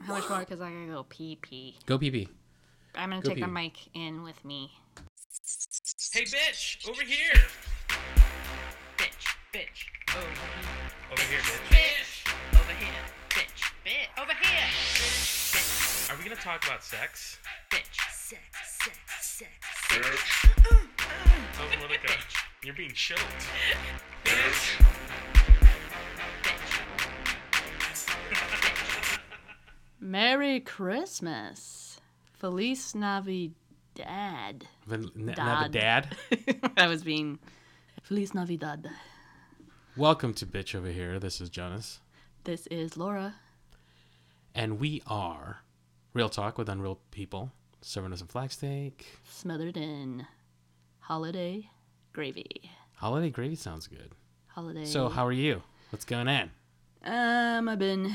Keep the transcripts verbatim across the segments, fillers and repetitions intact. How much more? Because I gotta go pee pee. Go pee pee. I'm gonna go take pee. the mic in with me. Hey, bitch, over here. Bitch, bitch, over here. Over here, bitch. Bitch, over here. Bitch, bitch, over here. Bitch, bitch. Are we gonna talk about sex? Bitch, sex, sex, sex, sex. Bitch. Uh, uh, oh, Monica, bitch. You're being chilled. Bitch. Merry Christmas. Feliz Navidad. Vel- na- Navidad? I was being... Feliz Navidad. Welcome to Bitch Over Here. This is Jonas. This is Laura. And we are Real Talk with Unreal People. Serving us some flagsteak. Smothered in holiday gravy. Holiday gravy sounds good. Holiday. So how are you? What's going on? Um, I've been...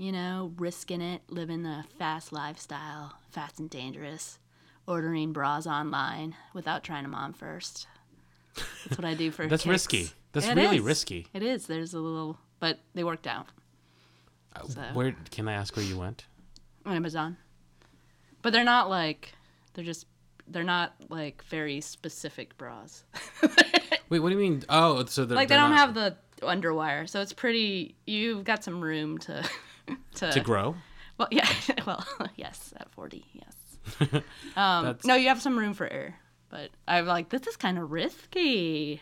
You know, risking it, living the fast lifestyle, fast and dangerous, ordering bras online without trying them on first. That's what I do for That's kicks. risky. That's it really is. risky. It is. There's a little, but they worked out. Uh, so. Where can I ask where you went? On Amazon. But they're not like, they're just, they're not like very specific bras. Wait, what do you mean? Oh, so they're like, they don't not... have the underwire. So it's pretty, you've got some room to... To, to grow? Well, yeah. Well, yes, at forty, yes. Um, no, you have some room for error. But I'm like, this is kind of risky,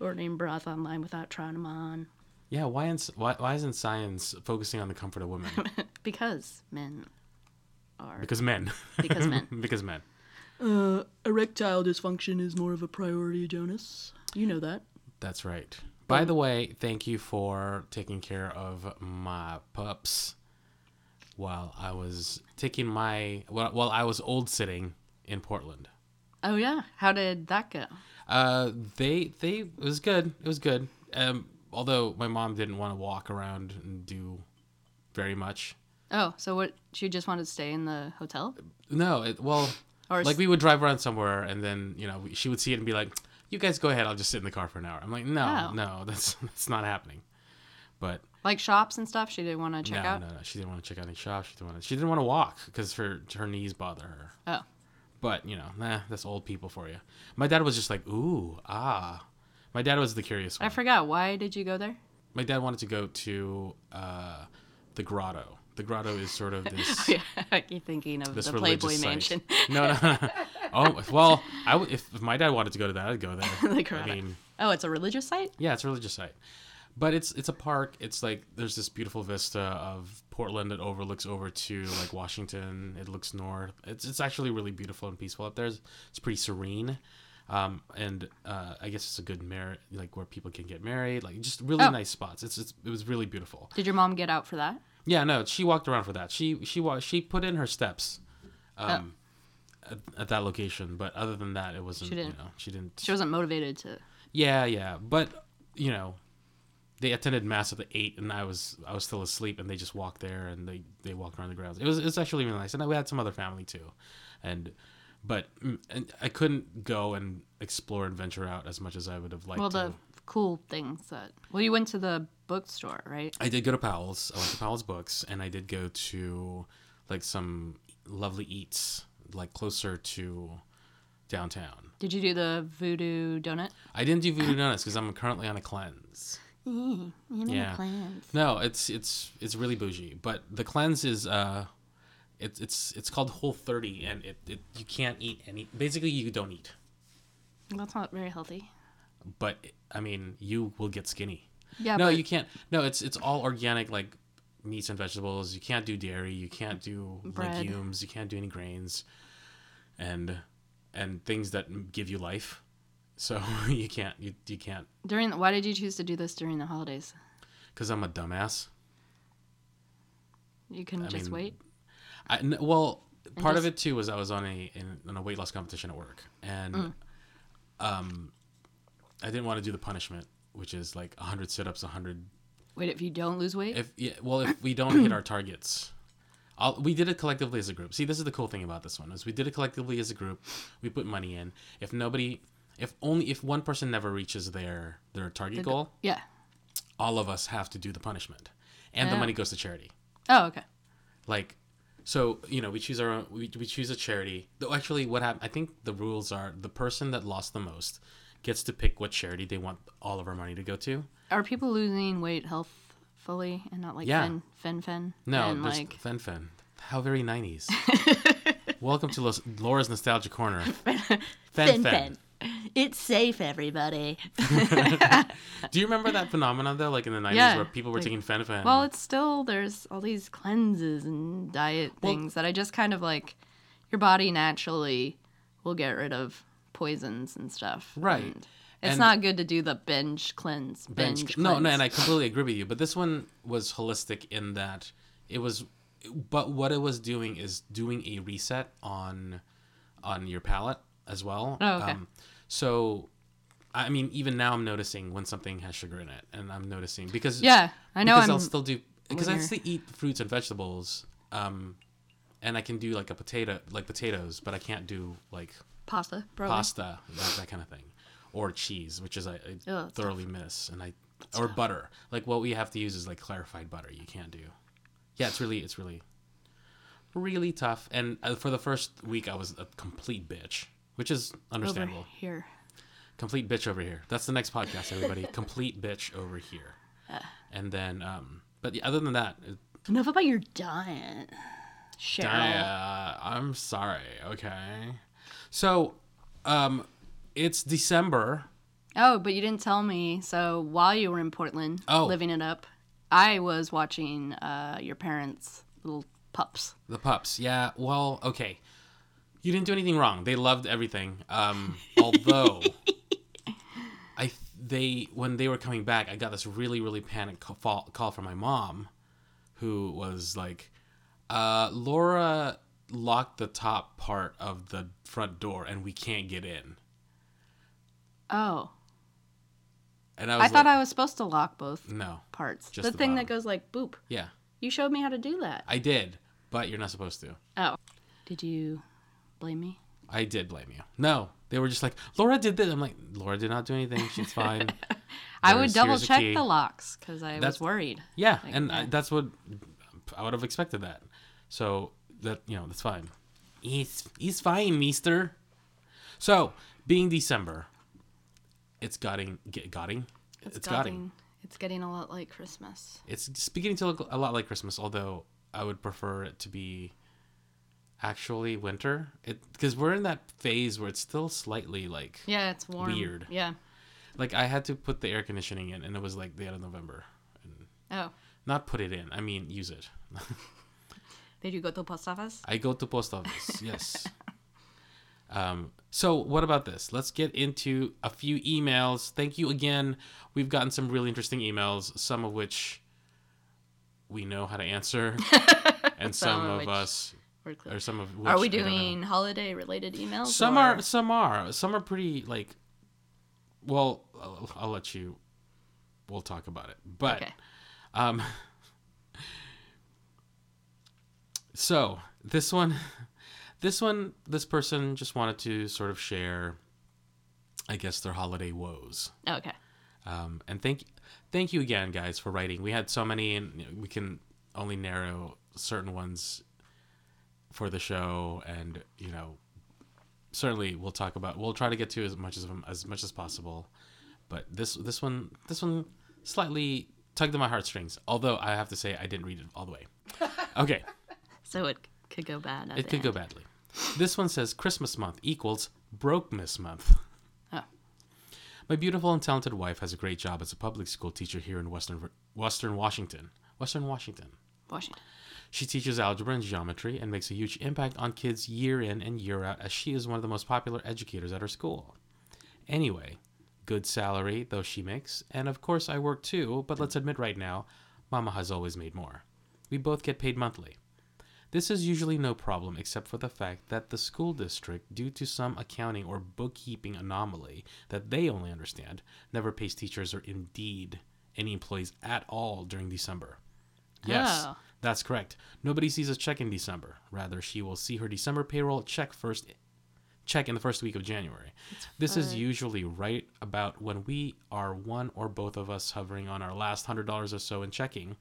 ordering broth online without trying them on. Yeah, why, in, why, why isn't science focusing on the comfort of women? Because men are... Because men. Because men. Because men. Uh, erectile dysfunction is more of a priority, Jonas. You know that. That's right. By the way, thank you for taking care of my pups while I was taking my while, while I was old sitting in Portland. Oh yeah, how did that go? Uh, they they it was good. It was good. Um, although my mom didn't want to walk around and do very much. Oh, so what? She just wanted to stay in the hotel? No, it, well, or like we would drive around somewhere, and then you know she would see it and be like, you guys go ahead, I'll just sit in the car for an hour. I'm like, no, oh. no, that's that's not happening. But like shops and stuff, she didn't want to check no, out? No, no, she didn't want to check out any shops. She didn't want to, she didn't want to walk because her, her knees bother her. Oh. But, you know, nah, that's old people for you. My dad was just like, ooh, ah. My dad was the curious one. I forgot. Why did you go there? My dad wanted to go to uh, the grotto. The grotto is sort of this... oh, yeah. I keep thinking of the Playboy Mansion. No, no, no. Oh, well, I w- if, if my dad wanted to go to that, I'd go there. The grotto. I mean, oh, it's a religious site? Yeah, it's a religious site. But it's it's a park. It's like there's this beautiful vista of Portland that overlooks over to like Washington. It looks north. It's it's actually really beautiful and peaceful up there. It's, it's pretty serene. Um, and uh, I guess it's a good marriage, like where people can get married. Like just really oh. nice spots. It's, it's It was really beautiful. Did your mom get out for that? Yeah, no, she walked around for that. She she walked, she put in her steps um, oh. at, at that location, but other than that, it wasn't, she didn't, you know, she didn't... She wasn't motivated to... Yeah, yeah, but, you know, they attended Mass at the eight, and I was I was still asleep, and they just walked there, and they, they walked around the grounds. It was it was actually really nice, and we had some other family, too, and... But and I couldn't go and explore and venture out as much as I would have liked to. Well, the to. cool things that... Well, you went to the bookstore, right? I did go to Powell's. I went to Powell's Books, and I did go to, like, some lovely eats, like, closer to downtown. Did you do the Voodoo Donut? I didn't do Voodoo Donuts because I'm currently on a cleanse. Mm, you're yeah. on a cleanse. No, it's, it's, it's really bougie. But the cleanse is... Uh, It's it's it's called Whole thirty, and it, it you can't eat any. Basically, you don't eat. That's not very healthy. But I mean, you will get skinny. Yeah. No, but... you can't. No, it's it's all organic, like meats and vegetables. You can't do dairy. You can't do Bread. legumes. You can't do any grains, and and things that give you life. So you can't. You you can't. During the, why did you choose to do this during the holidays? Because I'm a dumbass. You couldn't I just mean, wait. I, well, part just, of it too was I was on a in, on a weight loss competition at work, and mm. um, I didn't want to do the punishment, which is like a hundred sit-ups, a hundred. Wait, if you don't lose weight? If yeah, well, if we don't hit our targets, I'll, we did it collectively as a group. See, this is the cool thing about this one is we did it collectively as a group. We put money in. If nobody, if only if one person never reaches their their target the, goal, yeah, all of us have to do the punishment, and yeah. the money goes to charity. Oh, okay. like, so, you know, we choose our own, we, we choose a charity. Though actually what happened, I think the rules are the person that lost the most gets to pick what charity they want all of our money to go to. Are people losing weight healthfully and not like yeah. Fen-Phen? No, and there's like... Fen-Phen. How very nineties. Welcome to Los- Laura's Nostalgia Corner. Fen-Phen. It's safe, everybody. Do you remember that phenomenon, though, like in the nineties yeah, where people were like, taking Fen-Phen? Well, it's still, there's all these cleanses and diet well, things that I just kind of like, your body naturally will get rid of poisons and stuff. Right. And it's and not good to do the binge cleanse. Binge, binge cleanse. No, no, and I completely agree with you. But this one was holistic in that it was, but what it was doing is doing a reset on on your palate as well. Oh, okay. Um, so, I mean, even now I'm noticing when something has sugar in it, and I'm noticing because yeah, I know because I'm I'll still do because I still eat fruits and vegetables, um, and I can do like a potato, like potatoes, but I can't do like pasta, probably. pasta, that, that kind of thing, or cheese, which is I, I Ugh, thoroughly tough. miss, and I that's or tough. butter. Like what we have to use is like clarified butter. You can't do. Yeah, it's really, it's really, really tough. And for the first week, I was a complete bitch, which is understandable. Over here. Complete bitch over here. That's the next podcast, everybody. Complete bitch over here. Uh, and then, um, but other than that. It, enough about your diet, Cheryl. Diet. I'm sorry. Okay. So, um, it's December. Oh, but you didn't tell me. So while you were in Portland, oh. living it up. I was watching uh, your parents' little pups. The pups, yeah. Well, okay. You didn't do anything wrong. They loved everything. Um, although, I they when they were coming back, I got this really, really panicked call, call from my mom, who was like, uh, Laura locked the top part of the front door and we can't get in. Oh. And I, was I like, thought I was supposed to lock both no, parts. Just the, the thing bottom. That goes like, boop. Yeah. You showed me how to do that. I did, but you're not supposed to. Oh. Did you blame me? I did blame you. No. They were just like, Laura did this. I'm like, Laura did not do anything. She's fine. I would double check the locks because I that's, was worried. Yeah. Like, and yeah. I, that's what I would have expected that. So, that you know, that's fine. He's, he's fine, meester. So, being December... It's gotting, get, gotting. It's, it's gotting. gotting. It's getting a lot like Christmas. It's beginning to look a lot like Christmas, although I would prefer it to be actually winter. It because we're in that phase where it's still slightly like yeah, it's warm. Weird. Yeah. Like I had to put the air conditioning in, and it was like the end of November. And oh. Not put it in. I mean, use it. Did you go to post office? I go to post office. Yes. Um, so what about this? Let's get into a few emails. Thank you again. We've gotten some really interesting emails, some of which we know how to answer, and some, some of, of us, or some of which, are we doing holiday-related emails? Some or? are, some are, some are pretty like. Well, I'll, I'll let you. We'll talk about it, but, okay. um, so this one. This one, this person just wanted to sort of share, I guess, their holiday woes. Okay. Um, and thank, thank you again, guys, for writing. We had so many, and we can only narrow certain ones for the show. And you know, certainly we'll talk about. We'll try to get to as much as as much as possible. But this this one this one slightly tugged at my heartstrings. Although I have to say, I didn't read it all the way. Okay. So it could go bad. It could end. go badly. This one says Christmas month equals broke-miss month. Oh. My beautiful and talented wife has a great job as a public school teacher here in Western Western Washington. Western Washington. Washington. She teaches algebra and geometry and makes a huge impact on kids year in and year out as she is one of the most popular educators at her school. Anyway, good salary though she makes, and of course I work too, but let's admit right now, Mama has always made more. We both get paid monthly. This is usually no problem except for the fact that the school district, due to some accounting or bookkeeping anomaly that they only understand, never pays teachers or indeed any employees at all during December. Yes, oh. That's correct. Nobody sees a check in December. Rather, she will see her December payroll check first, check in the first week of January. That's this fun. Is usually right about when we are one or both of us hovering on our last one hundred dollars or so in checking.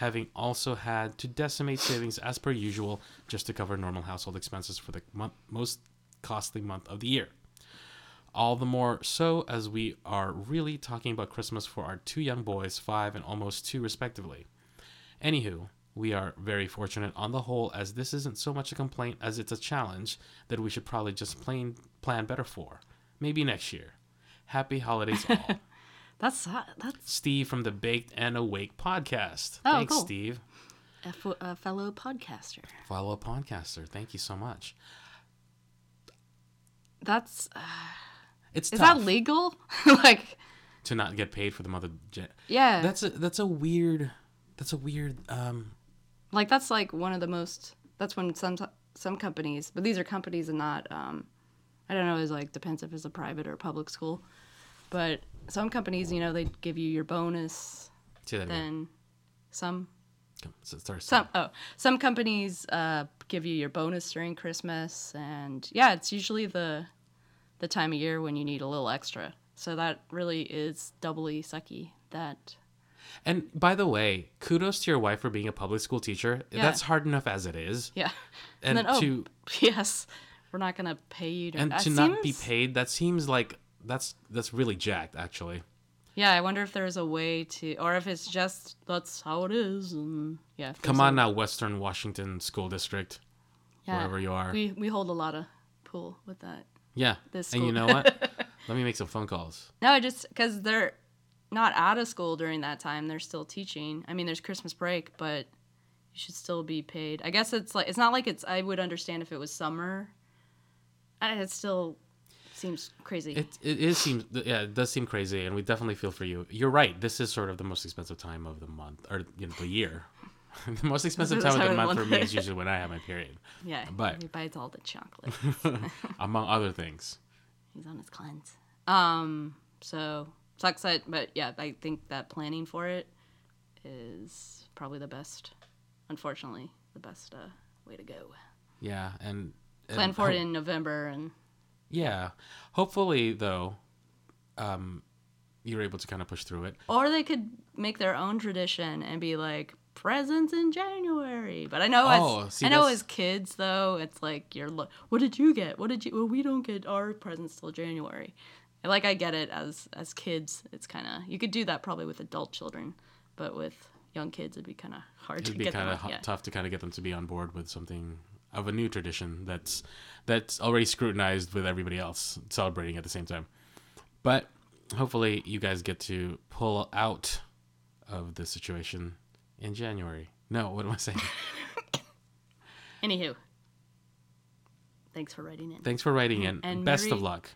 having also had to decimate savings as per usual just to cover normal household expenses for the month, most costly month of the year. All the more so as we are really talking about Christmas for our two young boys, five and almost two respectively. Anywho, we are very fortunate on the whole, as this isn't so much a complaint as it's a challenge that we should probably just plain plan better for. Maybe next year. Happy holidays all. That's that's Steve from the Baked and Awake podcast. Oh, thanks, cool. Steve. A, f- a fellow podcaster. Fellow podcaster. Thank you so much. That's... Uh... It's Is tough. That legal? Like to not get paid for the mother. Gen- yeah, that's a that's a weird that's a weird. Um, like that's like one of the most. That's when some some companies, but these are companies and not. Um, I don't know. It's like depends if it's a private or a public school, but some companies, you know, they give you your bonus. See that then again. some. So, sorry, some oh some companies uh, give you your bonus during Christmas, and yeah, it's usually the. the time of year when you need a little extra. So that really is doubly sucky. That. And by the way, kudos to your wife for being a public school teacher. Yeah. That's hard enough as it is. Yeah. And, and then, to oh, yes, we're not going to pay you. To, and to seems... not be paid, that seems like that's that's really jacked, actually. Yeah, I wonder if there's a way to, or if it's just that's how it is. And yeah. Come on a... now, Western Washington School District, yeah, wherever you are. We we hold a lot of pull with that. Yeah, and you know what? Let me make some phone calls. No, just because they're not out of school during that time. They're still teaching. I mean, there's Christmas break, but you should still be paid. I guess it's like it's not like it's. I would understand if it was summer. And it still seems crazy. It it is seems yeah, it does seem crazy, and we definitely feel for you. You're right. This is sort of the most expensive time of the month, or you know, the year. The most expensive time of the month for me is usually when I have my period. Yeah, but he buys all the chocolate, among other things. He's on his cleanse. Um, so sucks that, but yeah, I think that planning for it is probably the best. Unfortunately, the best uh, way to go. Yeah, and, and plan for ho- it in November and. Yeah, hopefully though. Um, you're able to kind of push through it. Or they could make their own tradition and be like. Presents in January, but I know oh, as see, I know that's... as kids though, it's like you're lo- what did you get? What did you? Well, we don't get our presents till January. Like I get it as as kids, it's kind of you could do that probably with adult children, but with young kids it'd be kind of hard. It'd to be kind of h- tough to kind of get them to be on board with something of a new tradition that's that's already scrutinized with everybody else celebrating at the same time. But hopefully you guys get to pull out of the situation. In January. No, what am I saying? Anywho. Thanks for writing in. Thanks for writing in. And Best Merry, of luck.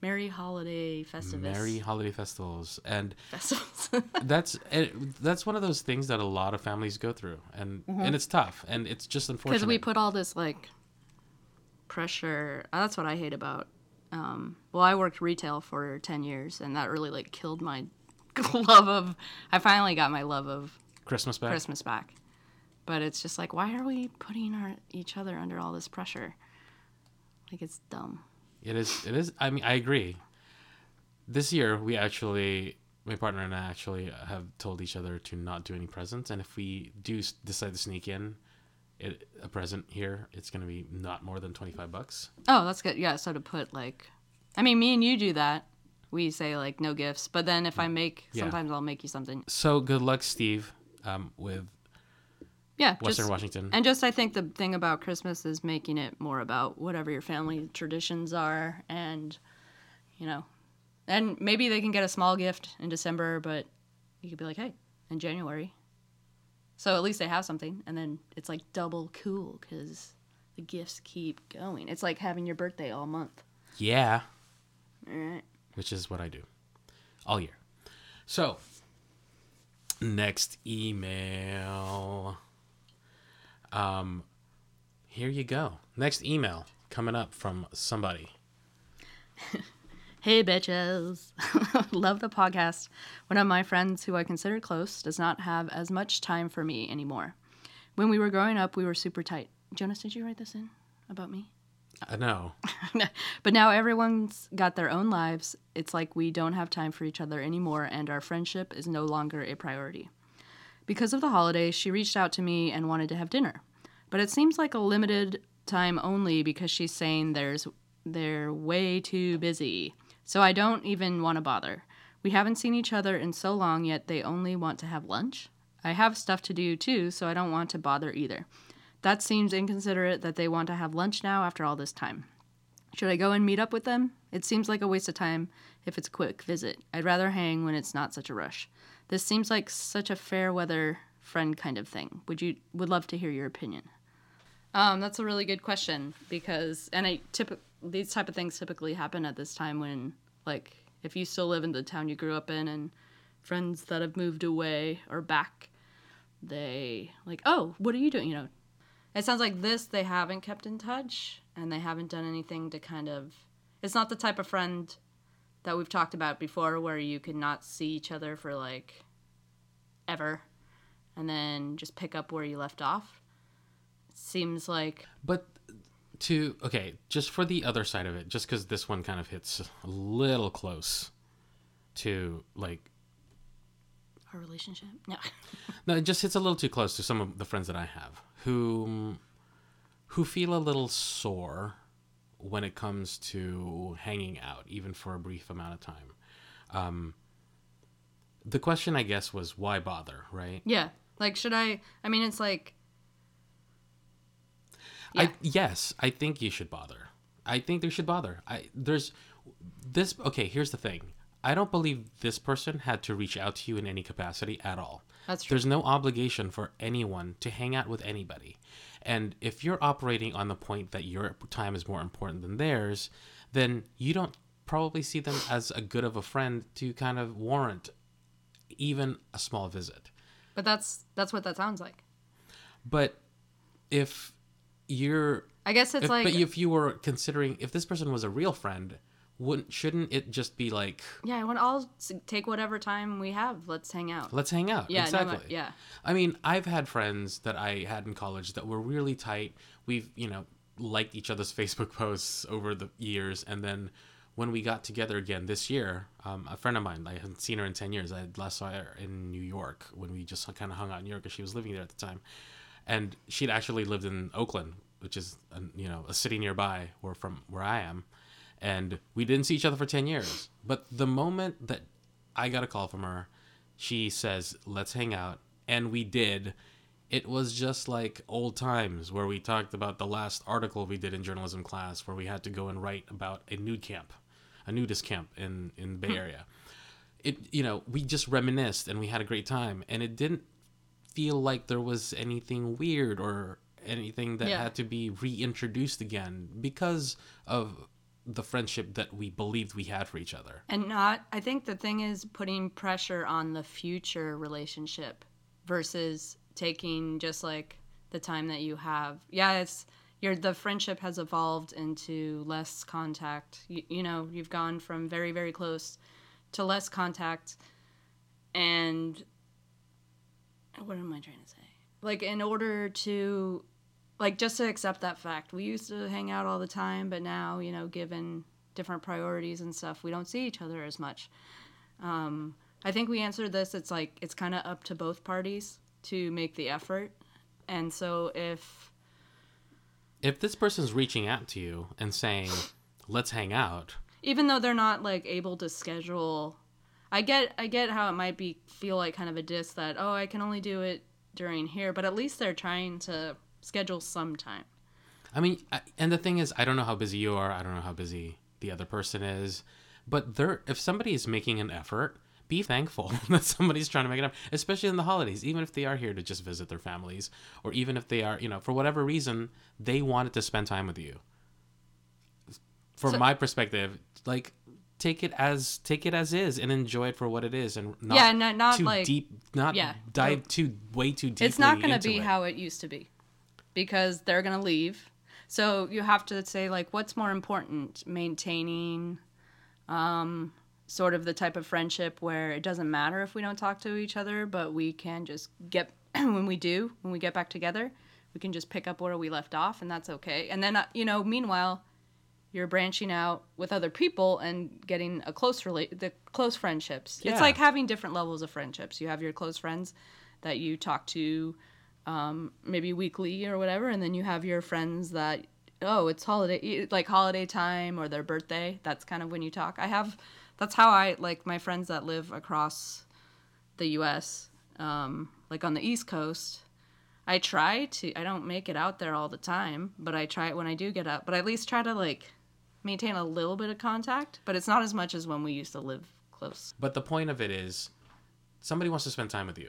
Merry Holiday Festivals. Merry Holiday Festivals. And Festivals. that's it, that's one of those things that a lot of families go through. And mm-hmm. and it's tough. And it's just unfortunate. Because we put all this, like, pressure. That's what I hate about. Um, well, I worked retail for ten years. And that really, like, killed my love of... I finally got my love of... Christmas back. Christmas back. But it's just like, why are we putting our, each other under all this pressure? Like, it's dumb. It is. It is. I mean, I agree. This year, we actually, my partner and I actually have told each other to not do any presents. And if we do decide to sneak in it, a present here, it's going to be not more than twenty-five bucks. Oh, that's good. Yeah. So to put like, I mean, me and you do that. We say like no gifts. But then if I make, yeah. sometimes I'll make you something. So good luck, Steve. Um, with yeah, Western just, Washington. And just I think the thing about Christmas is making it more about whatever your family traditions are and, you know, and maybe they can get a small gift in December, but you could be like, hey, in January. So at least they have something. And then it's like double cool because the gifts keep going. It's like having your birthday all month. Yeah. All right. Which is what I do all year. So... Next email. Um, here you go. Next email coming up from somebody. Hey, bitches. Love the podcast. One of my friends who I consider close does not have as much time for me anymore. When we were growing up, we were super tight. Jonas, did you write this in about me? I know. But now everyone's got their own lives. It's like we don't have time for each other anymore, and our friendship is no longer a priority. Because of the holidays, she reached out to me and wanted to have dinner. But it seems like a limited time only because she's saying there's they're way too busy. So I don't even want to bother. We haven't seen each other in so long, yet they only want to have lunch. I have stuff to do too, so I don't want to bother either. That seems inconsiderate that they want to have lunch now after all this time. Should I go and meet up with them? It seems like a waste of time if it's a quick visit. I'd rather hang when it's not such a rush. This seems like such a fair weather friend kind of thing. Would you would love to hear your opinion. Um, that's a really good question because and I typ- these type of things typically happen at this time when, like, if you still live in the town you grew up in and friends that have moved away or back, they like, oh, what are you doing? You know, it sounds like this, they haven't kept in touch and they haven't done anything to kind of, it's not the type of friend that we've talked about before where you could not see each other for like ever and then just pick up where you left off. It seems like. But to, okay, just for the other side of it, just because this one kind of hits a little close to like, our relationship? No. No, it just hits a little too close to some of the friends that I have who who feel a little sore when it comes to hanging out, even for a brief amount of time. Um, the question, I guess, was why bother, right? Yeah. Like, should I... I mean, it's like... Yeah. I, yes, I think you should bother. I think they should bother. I There's... This... Okay, here's the thing. I don't believe this person had to reach out to you in any capacity at all. That's true. There's no obligation for anyone to hang out with anybody. And if you're operating on the point that your time is more important than theirs, then you don't probably see them as a good of a friend to kind of warrant even a small visit. But that's that's what that sounds like. But if you're... I guess it's if, like... But if you were considering... If this person was a real friend... Wouldn't shouldn't it just be like? Yeah, I want all take whatever time we have. Let's hang out. Let's hang out. Yeah, exactly. No, yeah. I mean, I've had friends that I had in college that were really tight. We've you know liked each other's Facebook posts over the years, and then when we got together again this year, um, a friend of mine, I hadn't seen her in ten years. I last saw her in New York when we just kind of hung out in New York because she was living there at the time, and she'd actually lived in Oakland, which is a, you know a city nearby where from where I am. And we didn't see each other for ten years. But the moment that I got a call from her, she says, let's hang out. And we did. It was just like old times where we talked about the last article we did in journalism class where we had to go and write about a nude camp, a nudist camp in, in the Bay Area. It, you know, we just reminisced and we had a great time. And it didn't feel like there was anything weird or anything that yeah. had to be reintroduced again because of... the friendship that we believed we had for each other. And not, I think the thing is putting pressure on the future relationship versus taking just like the time that you have. Yeah, it's, your the friendship has evolved into less contact. You, you know, you've gone from very, very close to less contact. And what am I trying to say? Like in order to... Like, just to accept that fact. We used to hang out all the time, but now, you know, given different priorities and stuff, we don't see each other as much. Um, I think we answered this. It's like, it's kind of up to both parties to make the effort. And so if... If this person's reaching out to you and saying, let's hang out... Even though they're not, like, able to schedule... I get I get how it might be feel like kind of a diss that, oh, I can only do it during here, but at least they're trying to... schedule sometime. I mean, I, and the thing is, I don't know how busy you are. I don't know how busy the other person is. But there, if somebody is making an effort, be thankful that somebody's trying to make an effort, especially in the holidays, even if they are here to just visit their families or even if they are, you know, for whatever reason, they wanted to spend time with you. From so, my perspective, like, take it as take it as is and enjoy it for what it is and not, yeah, no, not too like, deep, not yeah, dive too way too deeply into it. It's not going to be it. how it used to be. Because they're going to leave. So you have to say, like, what's more important? Maintaining um, sort of the type of friendship where it doesn't matter if we don't talk to each other, but we can just get, when we do, when we get back together, we can just pick up where we left off, and that's okay. And then, uh, you know, meanwhile, you're branching out with other people and getting a close rela- the close friendships. Yeah. It's like having different levels of friendships. You have your close friends, that you talk to um, maybe weekly or whatever, and then you have your friends that, oh, it's holiday, like holiday time or their birthday. That's kind of when you talk. I have, that's how I, like, my friends that live across the U S, um, like on the East Coast, I try to, I don't make it out there all the time, but I try it when I do get up. But I at least try to, like, maintain a little bit of contact, but it's not as much as when we used to live close. But the point of it is, somebody wants to spend time with you.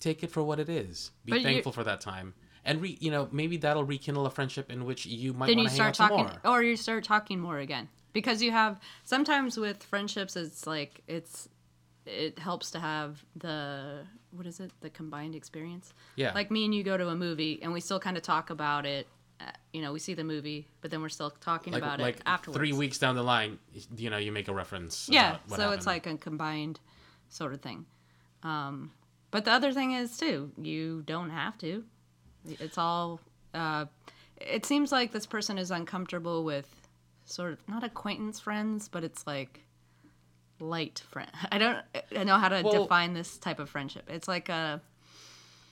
Take it for what it is. Be but thankful for that time. And, re, you know, maybe that'll rekindle a friendship in which you might want to hang out talking, some more. Or you start talking more again. Because you have, sometimes with friendships, it's like, it's, it helps to have the, what is it? The combined experience. Yeah. Like me and you go to a movie and we still kind of talk about it. You know, we see the movie, but then we're still talking like, about like it afterwards. Three weeks down the line, you know, you make a reference. Yeah. What so happened. It's like a combined sort of thing. Um, but the other thing is, too, you don't have to. It's all, uh, it seems like this person is uncomfortable with sort of, not acquaintance friends, but it's like light friend. I don't I know how to well, define this type of friendship. It's like a...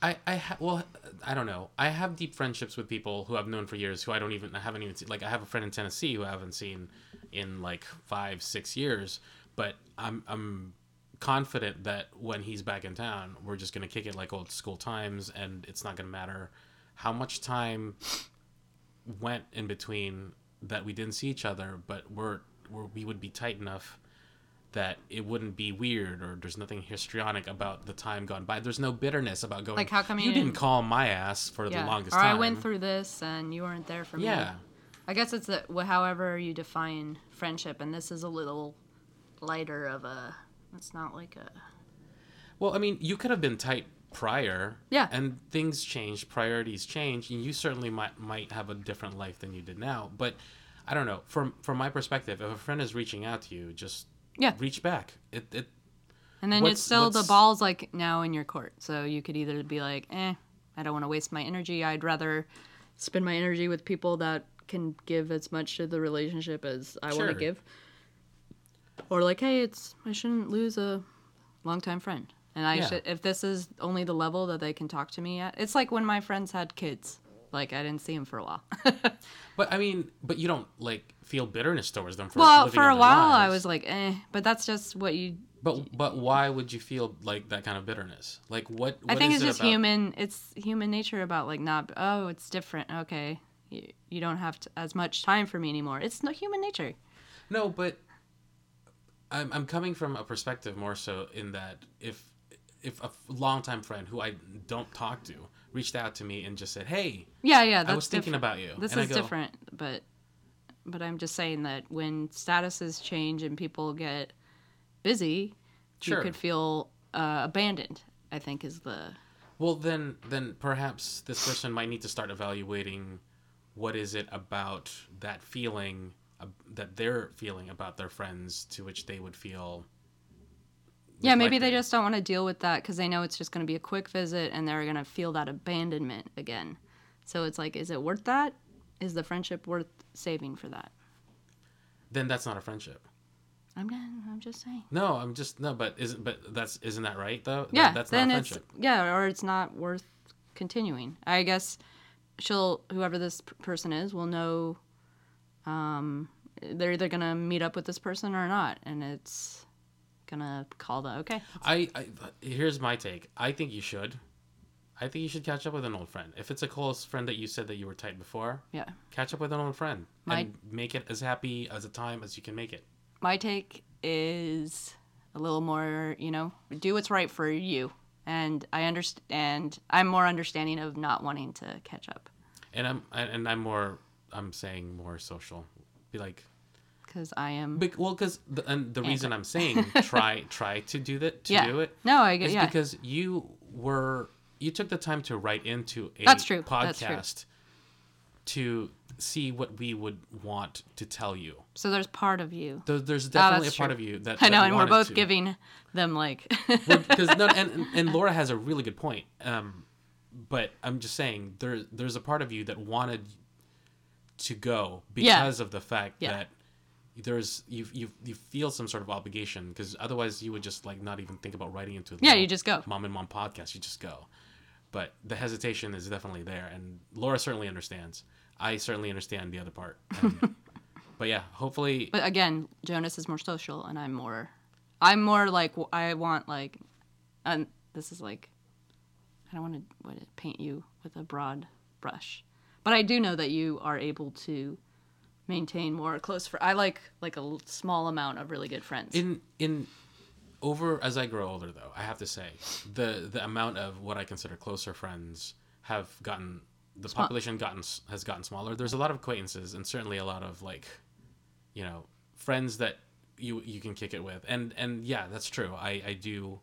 I, I ha- well, I don't know. I have deep friendships with people who I've known for years who I don't even, I haven't even seen. Like, I have a friend in Tennessee who I haven't seen in like five, six years, but I'm, I'm confident that when he's back in town, we're just going to kick it like old school times, and it's not going to matter how much time went in between that we didn't see each other, but we're, we're we would be tight enough that it wouldn't be weird, or there's nothing histrionic about the time gone by. There's no bitterness about going, like, how come you, you didn't, didn't call my ass for yeah. the longest or time. Or I went through this and you weren't there for me. Yeah. I guess it's that, however you define friendship, and this is a little lighter of a, it's not like a... Well, I mean, you could have been tight prior. Yeah. And things change, priorities change, and you certainly might might have a different life than you did now. But I don't know. From from my perspective, if a friend is reaching out to you, just... Yeah. Reach back. It. it and then it's still what's... the ball's like now in your court. So you could either be like, eh, I don't want to waste my energy. I'd rather spend my energy with people that can give as much to the relationship as I sure. want to give. Or like, hey, it's I shouldn't lose a longtime friend. And I yeah. should, if this is only the level that they can talk to me at. It's like when my friends had kids. Like, I didn't see him for a while. But, I mean, but you don't, like, feel bitterness towards them for well, living Well, for a while, lives. I was like, eh. But that's just what you... But but why would you feel, like, that kind of bitterness? Like, what, what I think is it's it just about... human. It's human nature about, like, not, oh, it's different. Okay. You, you don't have to, as much time for me anymore. It's not human nature. No, but I'm, I'm coming from a perspective more so in that if, if a longtime friend who I don't talk to... reached out to me and just said, hey, yeah, yeah, that's I was thinking different. About you. This and is I go, different, but but I'm just saying that when statuses change and people get busy, sure. you could feel uh, abandoned, I think is the... Well, then, then perhaps this person might need to start evaluating what is it about that feeling, uh, that they're feeling about their friends to which they would feel... Yeah, maybe they just don't want to deal with that because they know it's just going to be a quick visit and they're going to feel that abandonment again. So it's like, is it worth that? Is the friendship worth saving for that? Then that's not a friendship. I'm not, I'm just saying. No, I'm just no, but isn't but that's isn't that right though? Yeah, that's not a friendship. Yeah, or it's not worth continuing. I guess she'll whoever this person is will know. Um, they're either going to meet up with this person or not, and it's. Gonna call the okay. I, I here's my take. I think you should. I think you should catch up with an old friend. If it's a close friend that you said that you were tight before, yeah, catch up with an old friend my, and make it as happy as a time as you can make it. My take is a little more, you know, do what's right for you. And I understand. I'm more understanding of not wanting to catch up. And I'm and I'm more. I'm saying more social. Be like. Because I am Be- well. Because the, and the reason I'm saying try try to do that to yeah. do it. No, I get yeah. because you were you took the time to write into a That's true. podcast That's true. To see what we would want to tell you. So there's part of you. There, there's definitely oh, a part true. of you that I know, that and we're both to. giving them like because no, and and Laura has a really good point. Um, but I'm just saying there there's a part of you that wanted to go because yeah. of the fact yeah. that. there's you you you feel some sort of obligation, because otherwise you would just like not even think about writing into the yeah you just go mom and mom podcast, you just go. But the hesitation is definitely there, and Laura certainly understands. I certainly understand the other part. And, but yeah, hopefully. But again, Jonas is more social, and I'm more. I'm more like I want like, and this is like, I don't want to what, paint you with a broad brush, but I do know that you are able to maintain more close friends. I like like a small amount of really good friends. In in over as I grow older, though, I have to say the the amount of what I consider closer friends have gotten the Small. population gotten has gotten smaller. There's a lot of acquaintances and certainly a lot of like, you know, friends that you you can kick it with, and and yeah, that's true. I I do.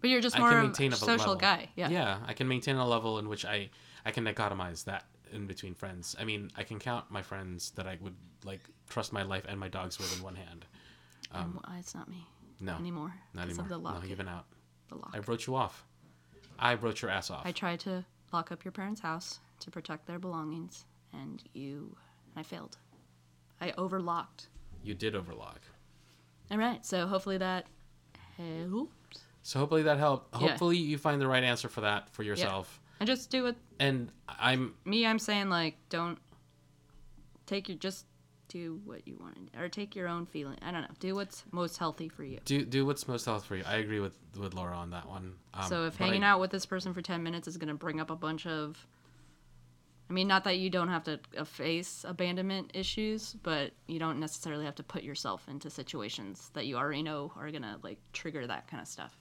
But you're just I more of a social guy. Yeah. Yeah, I can maintain a level in which I I can dichotomize that. In between friends, I mean, I can count my friends that I would like trust my life and my dogs with in one hand. Um, um it's not me. No, anymore. Not anymore. Of the lock. No, you've been out. The lock. I wrote you off. I wrote your ass off. I tried to lock up your parents' house to protect their belongings, and you, I failed. I overlocked. You did overlock. All right. So hopefully that helped. So hopefully that helped. Hopefully yeah. you find the right answer for that for yourself. Yeah. And just do it. And I'm me. I'm saying like, don't take your just do what you want to, or take your own feeling. I don't know. Do what's most healthy for you. Do do what's most healthy for you. I agree with, with Laura on that one. Um, so if hanging I, out with this person for ten minutes is going to bring up a bunch of, I mean, not that you don't have to face abandonment issues, but you don't necessarily have to put yourself into situations that you already know are going to like trigger that kind of stuff.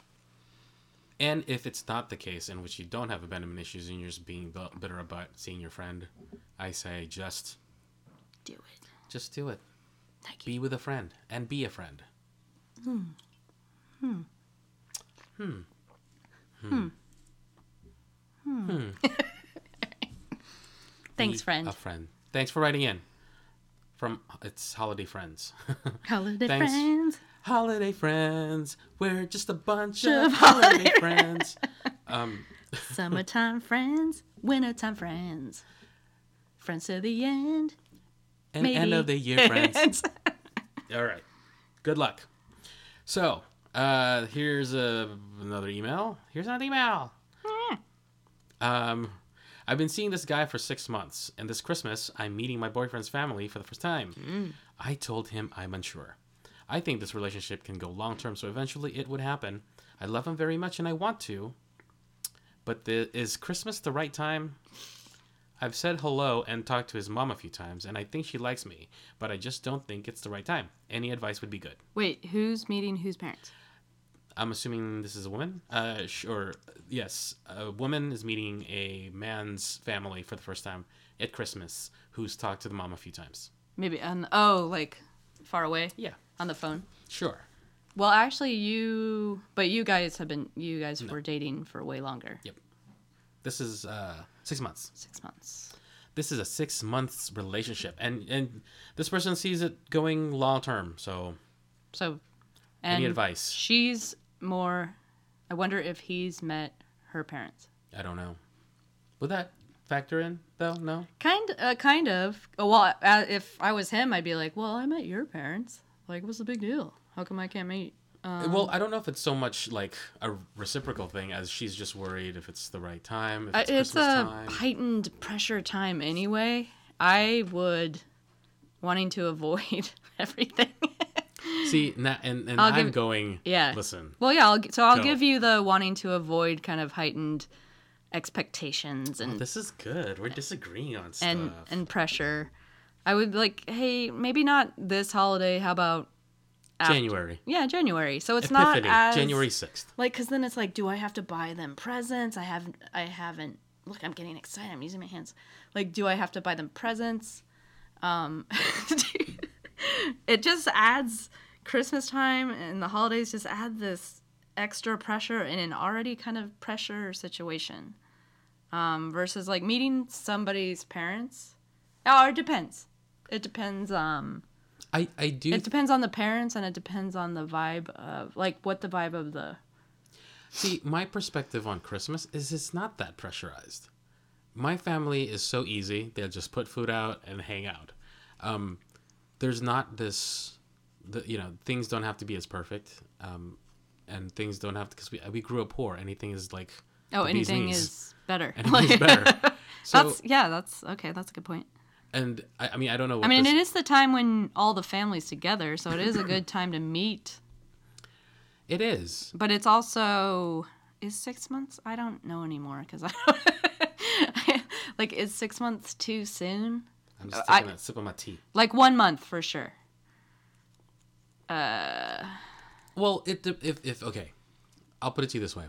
And if it's not the case in which you don't have abandonment issues and you're just being bitter about seeing your friend, I say just... do it. Just do it. Thank you. Be with a friend. And be a friend. Hmm. Hmm. Hmm. Hmm. Hmm. hmm. Thanks, friend. A friend. Thanks for writing in. From It's Holiday Friends. Holiday Thanks. Friends. Holiday friends, we're just a bunch of, of holiday friends. Um, Summertime friends, wintertime friends, friends to the end, and maybe. End of the year friends. All right, good luck. So uh, here's a, another email. Here's another email. Yeah. Um, I've been seeing this guy for six months, and this Christmas I'm meeting my boyfriend's family for the first time. Mm. I told him I'm unsure. I think this relationship can go long-term, so eventually it would happen. I love him very much, and I want to. But the, is Christmas the right time? I've said hello and talked to his mom a few times, and I think she likes me, but I just don't think it's the right time. Any advice would be good. Wait, who's meeting whose parents? I'm assuming this is a woman. Uh, sure. Yes, a woman is meeting a man's family for the first time at Christmas, who's talked to the mom a few times. Maybe. Um, oh, like far away? Yeah. On the phone? Sure. Well, actually, you... But you guys have been... You guys no. were dating for way longer. Yep. This is uh, six months. Six months. This is a six months relationship. And and this person sees it going long term, so... So... And any advice? She's more... I wonder if he's met her parents. I don't know. Would that factor in, though? No? Kind, uh, kind of. Well, if I was him, I'd be like, well, I met your parents. Like, what's the big deal? How come I can't meet? Um, well, I don't know if it's so much like a reciprocal thing as she's just worried if it's the right time. If it's, it's Christmas a time. Heightened pressure time anyway. I would wanting to avoid everything. See, na- and, and I'm give, going. Yeah. Listen. Well, yeah. I'll, so I'll go. give you the wanting to avoid kind of heightened expectations and. Oh, this is good. We're disagreeing on stuff. And and pressure. I would like, hey, maybe not this holiday. How about after? January? Yeah, January. So it's Epiphany, not as, January sixth. Like, because then it's like, do I have to buy them presents? I haven't. I haven't. Look, I'm getting excited. I'm using my hands. Like, do I have to buy them presents? Um, it just adds Christmas time and the holidays just add this extra pressure in an already kind of pressure situation. Um, versus like meeting somebody's parents. Oh, it depends. It depends. Um, I, I do. It depends on the parents, and it depends on the vibe of like what the vibe of the. See, my perspective on Christmas is it's not that pressurized. My family is so easy; they'll just put food out and hang out. Um, there's not this the, you know, things don't have to be as perfect, um, and things don't have to, because we, we grew up poor. Anything is like, oh, anything is better. Anything is better. So, that's, yeah, that's, okay, that's a good point. And, I, I mean, I don't know what I mean, this... it is the time when all the family's together, so it is a good time to meet. It is. But it's also, is six months? I don't know anymore, because I don't... Like, is six months too soon? I'm just taking I, a sip of my tea. Like, one month, for sure. Uh... Well, it if, if okay, I'll put it to you this way.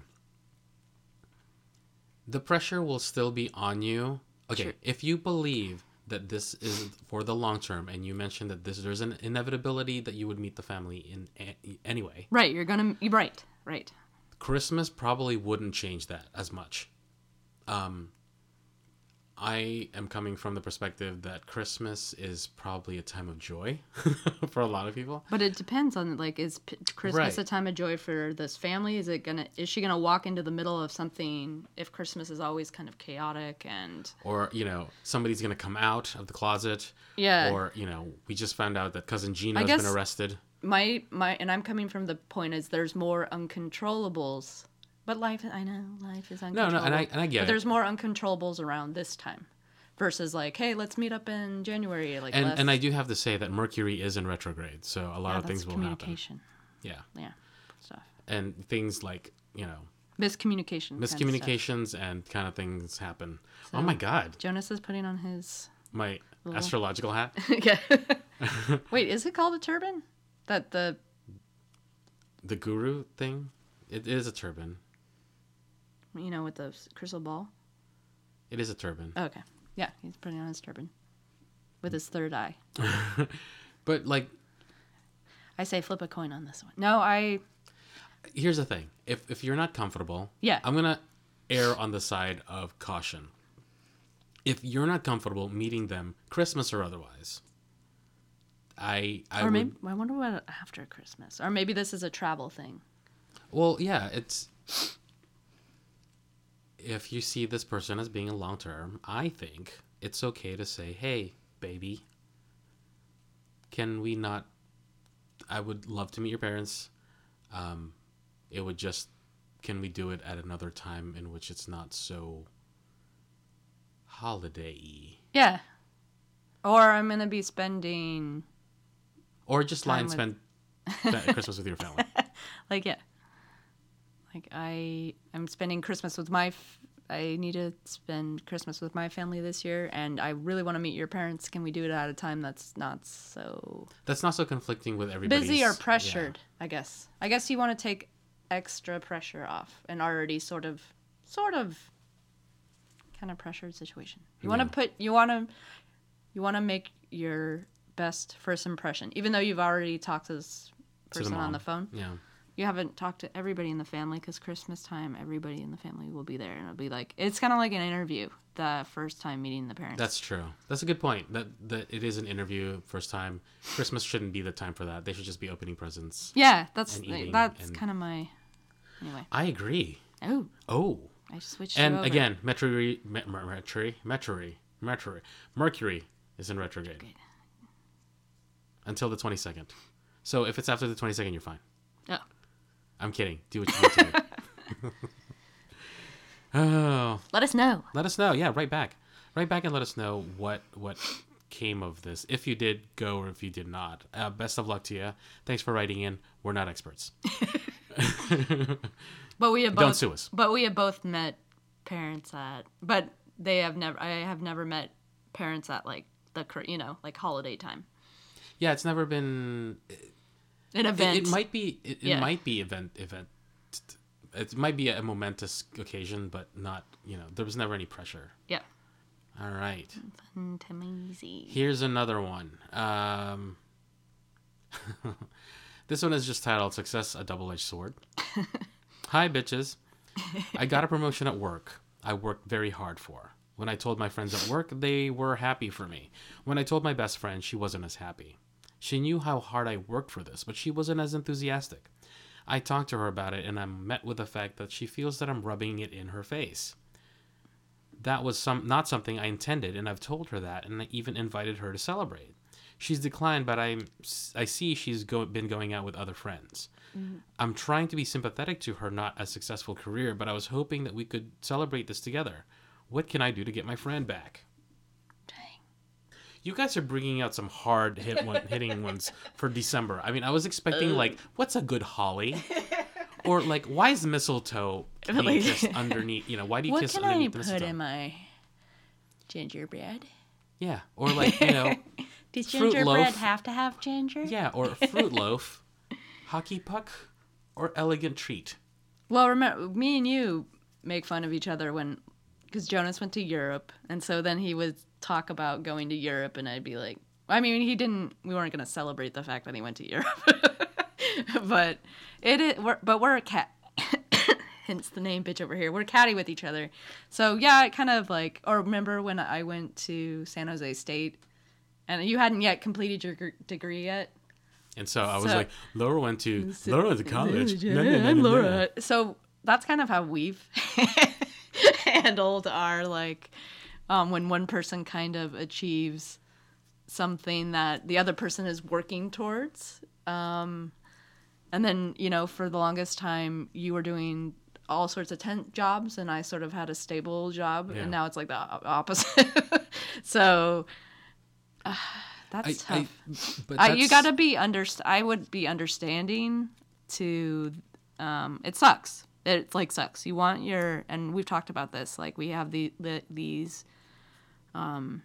The pressure will still be on you. Okay, sure. If you believe that this is for the long term, and you mentioned that this there's an inevitability that you would meet the family in a, anyway. Right, you're gonna right, right. Christmas probably wouldn't change that as much. Um, I am coming from the perspective that Christmas is probably a time of joy for a lot of people. But it depends on, like, is p- Christmas right. a time of joy for this family? Is it gonna? Is she gonna walk into the middle of something if Christmas is always kind of chaotic and? Or, you know, somebody's gonna come out of the closet. Yeah. Or, you know, we just found out that cousin Gina has been arrested. My my, and I'm coming from the point is there's more uncontrollables. But life, I know, life is uncontrollable. No, no, and I, and I get but it. There's more uncontrollables around this time versus like, hey, let's meet up in January. Like, And, less... and I do have to say that Mercury is in retrograde, so a lot yeah, of things will happen. Yeah. Yeah. Stuff. And things like, you know. Miscommunication. Miscommunications kind of and kind of things happen. So, oh, my God. Jonas is putting on his. My little... astrological hat? Yeah. Wait, is it called a turban? That the. The guru thing? It is a turban. You know, with the crystal ball? It is a turban. Oh, okay. Yeah, he's putting on his turban. With his third eye. But, like... I say flip a coin on this one. No, I... Here's the thing. If if you're not comfortable... Yeah. I'm going to err on the side of caution. If you're not comfortable meeting them, Christmas or otherwise... I, I or would... maybe... I wonder what after Christmas. Or maybe this is a travel thing. Well, yeah, it's... If you see this person as being a long term, I think it's okay to say, hey, baby, can we not? I would love to meet your parents. Um, it would just, can we do it at another time in which it's not so holiday-y? Yeah. Or I'm going to be spending. Or just lie and with... spend Christmas with your family. Like, yeah. Like, I am spending Christmas with my, f- I need to spend Christmas with my family this year, and I really want to meet your parents. Can we do it at a time that's not so... That's not so conflicting with everybody's... Busy or pressured, yeah. I guess. I guess you want to take extra pressure off an already sort of, sort of, kind of pressured situation. You want to yeah. put, you want to, you want to make your best first impression, even though you've already talked to this person to the on the phone. Yeah. You haven't talked to everybody in the family because Christmas time, everybody in the family will be there, and it'll be like it's kind of like an interview. The first time meeting the parents. That's true. That's a good point. That that it is an interview first time. Christmas shouldn't be the time for that. They should just be opening presents. Yeah, that's and eating that's and... kind of my. Anyway. I agree. Oh. Oh. I switched. And you over. Again, Mercury, Mercury, Mercury, Mercury, Mercury is in retrograde Good. until the twenty-second. So if it's after the twenty-second, you're fine. Oh. I'm kidding. Do what you want to do. Oh. Let us know. Let us know. Yeah, right back. Right back and let us know what what came of this. If you did go or if you did not. Uh, best of luck to you. Thanks for writing in. We're not experts. But we have both, Don't sue us. But we have both met parents at... But they have never... I have never met parents at, like, the, you know, like, holiday time. Yeah, it's never been... An event. It, it might be. It, yeah. it might be event. Event. It might be a momentous occasion, but not. You know, there was never any pressure. Yeah. All right. Fantasy. Here's another one. Um, this one is just titled "Success: A Double-Edged Sword." Hi, bitches. I got a promotion at work. I worked very hard for. When I told my friends at work, they were happy for me. When I told my best friend, she wasn't as happy. She knew how hard I worked for this, but she wasn't as enthusiastic. I talked to her about it, and I'm met with the fact that she feels that I'm rubbing it in her face. That was some not something I intended, and I've told her that, and I even invited her to celebrate. she's declined, but I'm, I see she's go, been going out with other friends. Mm-hmm. I'm trying to be sympathetic to her not a successful career, but I was hoping that we could celebrate this together. What can I do to get my friend back? Dang. You guys are bringing out some hard hit one, hitting ones for December. I mean, I was expecting, Ooh. like, what's a good holly? Or, like, why is mistletoe being kissed underneath? You know, why do you what kiss underneath the mistletoe? What can I put in my gingerbread? Yeah, or, like, you know, does gingerbread loaf. have to have ginger? Yeah, or fruit loaf, hockey puck, or elegant treat. Well, remember, me and you make fun of each other when, because Jonas went to Europe, and so then he would talk about going to Europe, and I'd be like, I mean, he didn't, we weren't going to celebrate the fact that he went to Europe. But it is, we're, but we're a cat, hence the name bitch over here. We're catty with each other. So yeah, it kind of like, or remember when I went to San Jose State and you hadn't yet completed your g- degree yet. And so I was so, like, Laura went to, so, Laura went to college. Yeah, no, no, no, I'm no, Laura. No. So that's kind of how we've handled our like, um, when one person kind of achieves something that the other person is working towards, um, and then, you know, for the longest time, you were doing all sorts of temp jobs, and I sort of had a stable job, yeah. and now it's like the opposite. So, uh, that's I, tough. I, but that's... I, you got to be under. I would be understanding to. Um, it sucks. It like sucks. You want your, and we've talked about this. Like we have the, the these, um,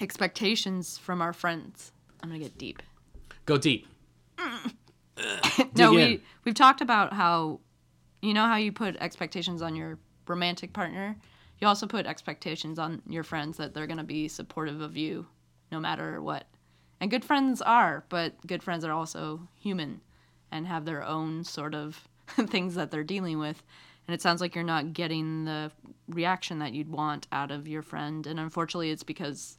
expectations from our friends. I'm gonna get deep. Go deep. Mm. No, we, we've talked about how, you know how you put expectations on your romantic partner? You also put expectations on your friends that they're going to be supportive of you no matter what. And good friends are, but good friends are also human and have their own sort of things that they're dealing with. And it sounds like you're not getting the reaction that you'd want out of your friend. And unfortunately, it's because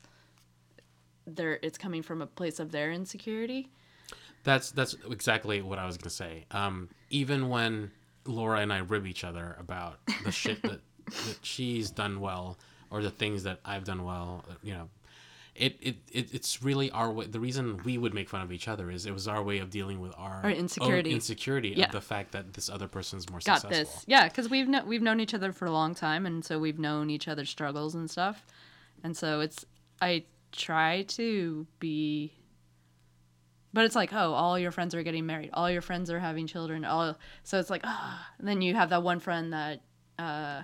they're, it's coming from a place of their insecurity. That's that's exactly what I was going to say. Um, even when Laura and I rib each other about the shit that, that she's done well or the things that I've done well, you know, it, it, it it's really our way. The reason we would make fun of each other is it was our way of dealing with our, our insecurity, own insecurity yeah. of the fact that this other person's more Got successful. Got this. Yeah, because we've, no, we've known each other for a long time, and so we've known each other's struggles and stuff. And so it's I try to be... But it's like, oh, all your friends are getting married. All your friends are having children. All So it's like, oh. And then you have that one friend that, uh,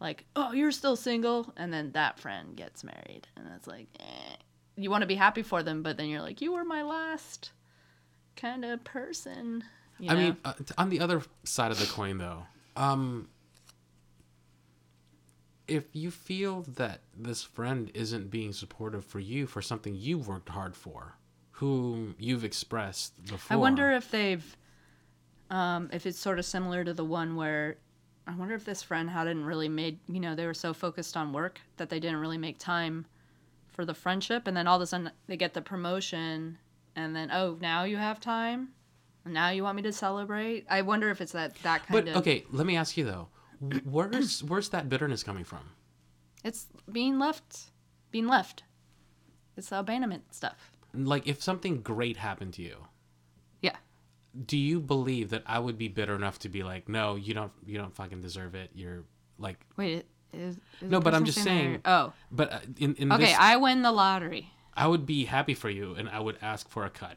like, oh, you're still single. And then that friend gets married. And it's like, eh. You want to be happy for them. But then you're like, you were my last kind of person. You know? I mean, uh, on the other side of the coin, though, um, if you feel that this friend isn't being supportive for you for something you've worked hard for, who you've expressed before. I wonder if they've, um, if it's sort of similar to the one where, I wonder if this friend hadn't really made, you know, they were so focused on work that they didn't really make time for the friendship. And then all of a sudden they get the promotion and then, oh, now you have time? Now you want me to celebrate? I wonder if it's that, that kind but, of... But, okay, let me ask you though, where's, where's that bitterness coming from? It's being left, being left. It's the abandonment stuff. Like, if something great happened to you, yeah, do you believe that I would be bitter enough to be like, no, you don't, you don't fucking deserve it. You're like, wait, is, is no, but I'm just saying. Or... Oh, but in in okay, this, I win the lottery. I would be happy for you, and I would ask for a cut.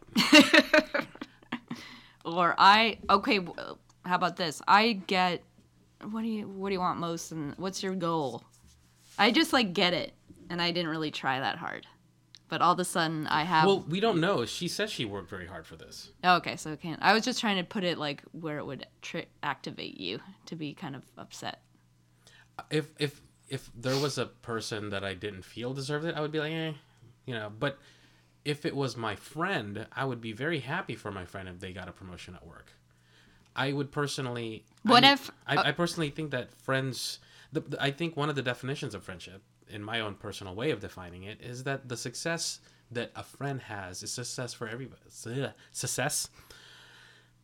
Or I okay, well, how about this? I get what do you what do you want most, and what's your goal? I just like get it, and I didn't really try that hard. But all of a sudden, I have... Well, we don't know. She says she worked very hard for this. Oh, okay, so it can't. I was just trying to put it, like, where it would tri- activate you to be kind of upset. If if if there was a person that I didn't feel deserved it, I would be like, eh, you know. But if it was my friend, I would be very happy for my friend if they got a promotion at work. I would personally... What I mean, if... I, uh, I personally think that friends... The, the, I think one of the definitions of friendship... in my own personal way of defining it, is that the success that a friend has is success for everybody. Success?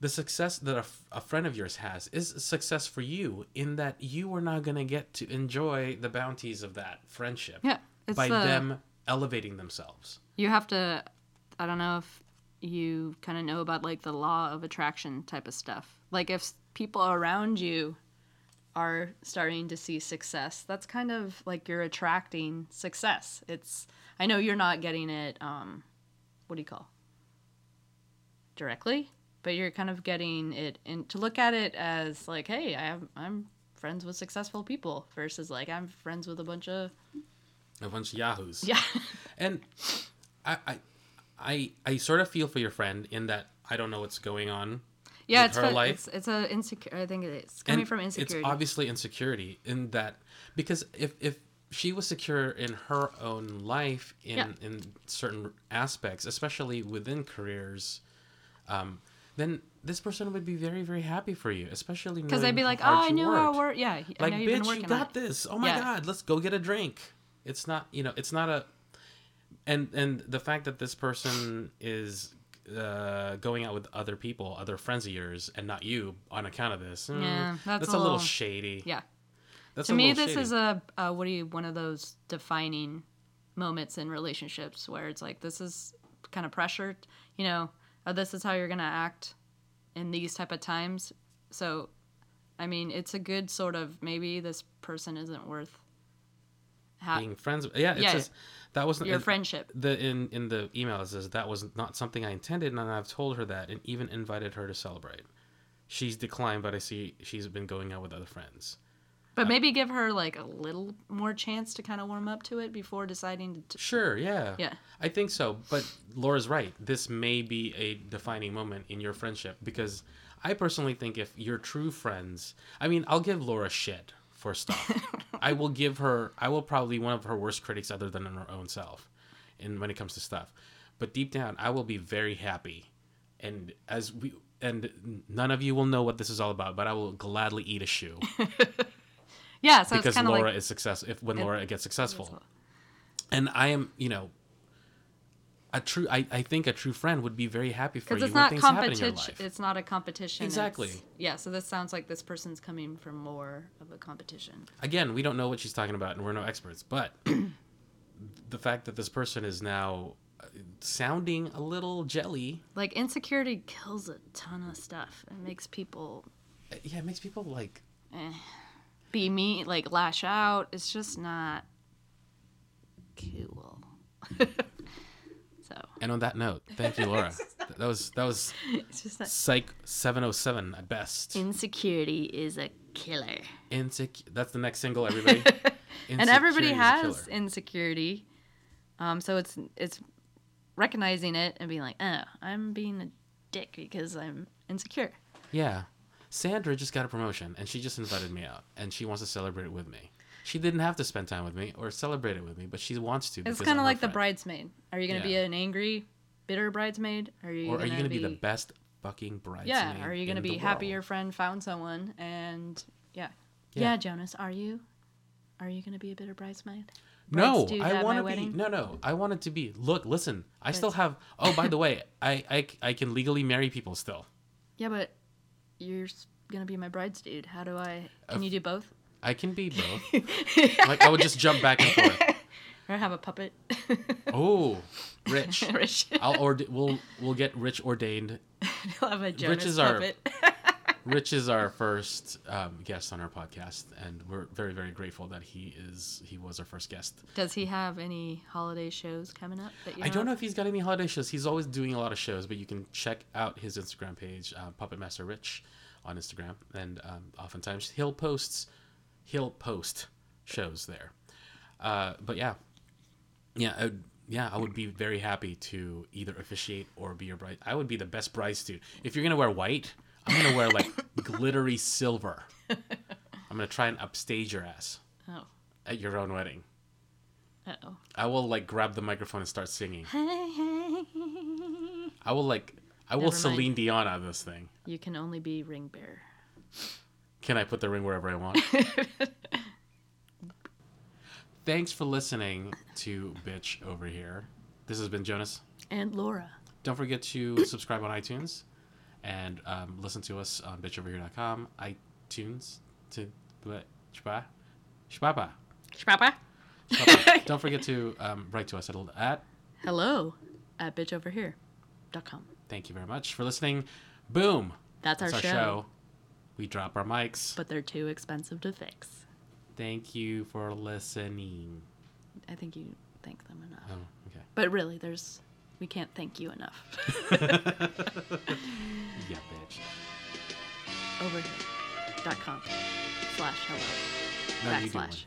The success that a, a friend of yours has is success for you in that you are not going to get to enjoy the bounties of that friendship yeah, by the, them elevating themselves. You have to I don't know if you kind of know about like the law of attraction type of stuff. Like if people around you are starting to see success, that's kind of like you're attracting success. It's, I know you're not getting it, um, what do you call? Directly, but you're kind of getting it in, to look at it as like, hey, I have, I'm friends with successful people versus like I'm friends with a bunch of... A bunch of yahoos. Yeah. And I, I, I, I sort of feel for your friend in that I don't know what's going on. Yeah, it's, her life. it's it's a insecure. I think it's coming and from insecurity. It's obviously insecurity in that, because if, if she was secure in her own life in yeah. in certain aspects, especially within careers, um, then this person would be very very happy for you, especially because they'd be like, "Oh, I knew how work. Yeah, I like know you've bitch, been you got this. Oh my yeah. god, let's go get a drink." It's not you know, it's not a, and and the fact that this person is. Uh, going out with other people, other friends of yours, and not you on account of this. Mm, yeah, that's, that's a little, little shady. Yeah, that's to a me, this shady. is a uh, what do you one of those defining moments in relationships where it's like this is kind of pressured, you know, or this is how you're gonna act in these type of times. So, I mean, it's a good sort of maybe this person isn't worth ha- being friends. Yeah, it's yeah. just. That wasn't your friendship. The in, in the email it says that was not something I intended, and I've told her that, and even invited her to celebrate. She's declined, but I see she's been going out with other friends. But uh, maybe give her like a little more chance to kind of warm up to it before deciding to. T- sure. Yeah. Yeah. I think so. But Laura's right. This may be a defining moment in your friendship, because I personally think if you're true friends, I mean, I'll give Laura shit. For stuff, I will give her. I will probably one of her worst critics, other than her own self, and when it comes to stuff. But deep down, I will be very happy, and as we and none of you will know what this is all about. But I will gladly eat a shoe. yeah, so because it's Laura like, is success. If when it, Laura gets successful, well. and I am, you know, a true. I, I think a true friend would be very happy for you. Because it's when not competition. It's not a competition. Exactly. Yeah. So this sounds like this person's coming from more of a competition. Again, we don't know what she's talking about, and we're no experts. But the fact that this person is now sounding a little jelly. Like insecurity kills a ton of stuff. It makes people. Yeah, it makes people like. Eh, be mean, like lash out. It's just not cool. So. And on that note, thank you, Laura. that was that was not... Psych seven oh seven at best. Insecurity is a killer. Insec- That's the next single, everybody. And everybody has insecurity, um. So it's it's recognizing it and being like, oh, I'm being a dick because I'm insecure. Yeah, Sandra just got a promotion and she just invited me out and she wants to celebrate it with me. She didn't have to spend time with me or celebrate it with me, but she wants to. It's kind of like the bridesmaid. Are you going to yeah. be an angry, bitter bridesmaid? Are you or gonna are you going to be... be the best fucking bridesmaid? Yeah. Are you going to be happy world? Your friend found someone? And yeah. yeah, yeah, Jonas, are you? Are you going to be a bitter bridesmaid? Brides no, I want to be. No, no, I want it to be. Look, listen, I Brides. still have. Oh, by the way, I, I, I can legally marry people still. Yeah, but you're going to be my brides, dude. How do I? Can uh, you do both? I can be both. Like I would just jump back and forth. Or have a puppet. Oh, Rich. Rich. I'll ord- we'll we'll get Rich ordained. We'll have a Jonas Rich is puppet. Our, Rich is our first um, guest on our podcast, and we're very very grateful that he is he was our first guest. Does he have any holiday shows coming up? That you know I don't of? know if he's got any holiday shows. He's always doing a lot of shows, but you can check out his Instagram page, uh, Puppet Master Rich, on Instagram, and um, oftentimes he'll posts. He'll post shows there. Uh, but yeah, yeah, I would, yeah, I would be very happy to either officiate or be your bride. I would be the best bride's dude. If you're going to wear white, I'm going to wear like glittery silver. I'm going to try and upstage your ass oh. at your own wedding. Uh-oh. I will like grab the microphone and start singing. Hey, hey, hey. I will like, I Never will mind. Celine Dion out of this thing. You can only be ring bearer. Can I put the ring wherever I want? Thanks for listening to Bitch Over Here. This has been Jonas. And Laura. Don't forget to subscribe on iTunes and um, listen to us on bitch over here dot com. iTunes. To Shpapa. Shpapa. Shpapa. Don't forget to um, write to us at, at hello at bitch over here dot com. Thank you very much for listening. Boom. That's, That's our, our show. show. We drop our mics. But they're too expensive to fix. Thank you for listening. I think you thank them enough. Oh, okay. But really, there's we can't thank you enough. Yeah, bitch. Overhead dot com slash hello. No, backslash.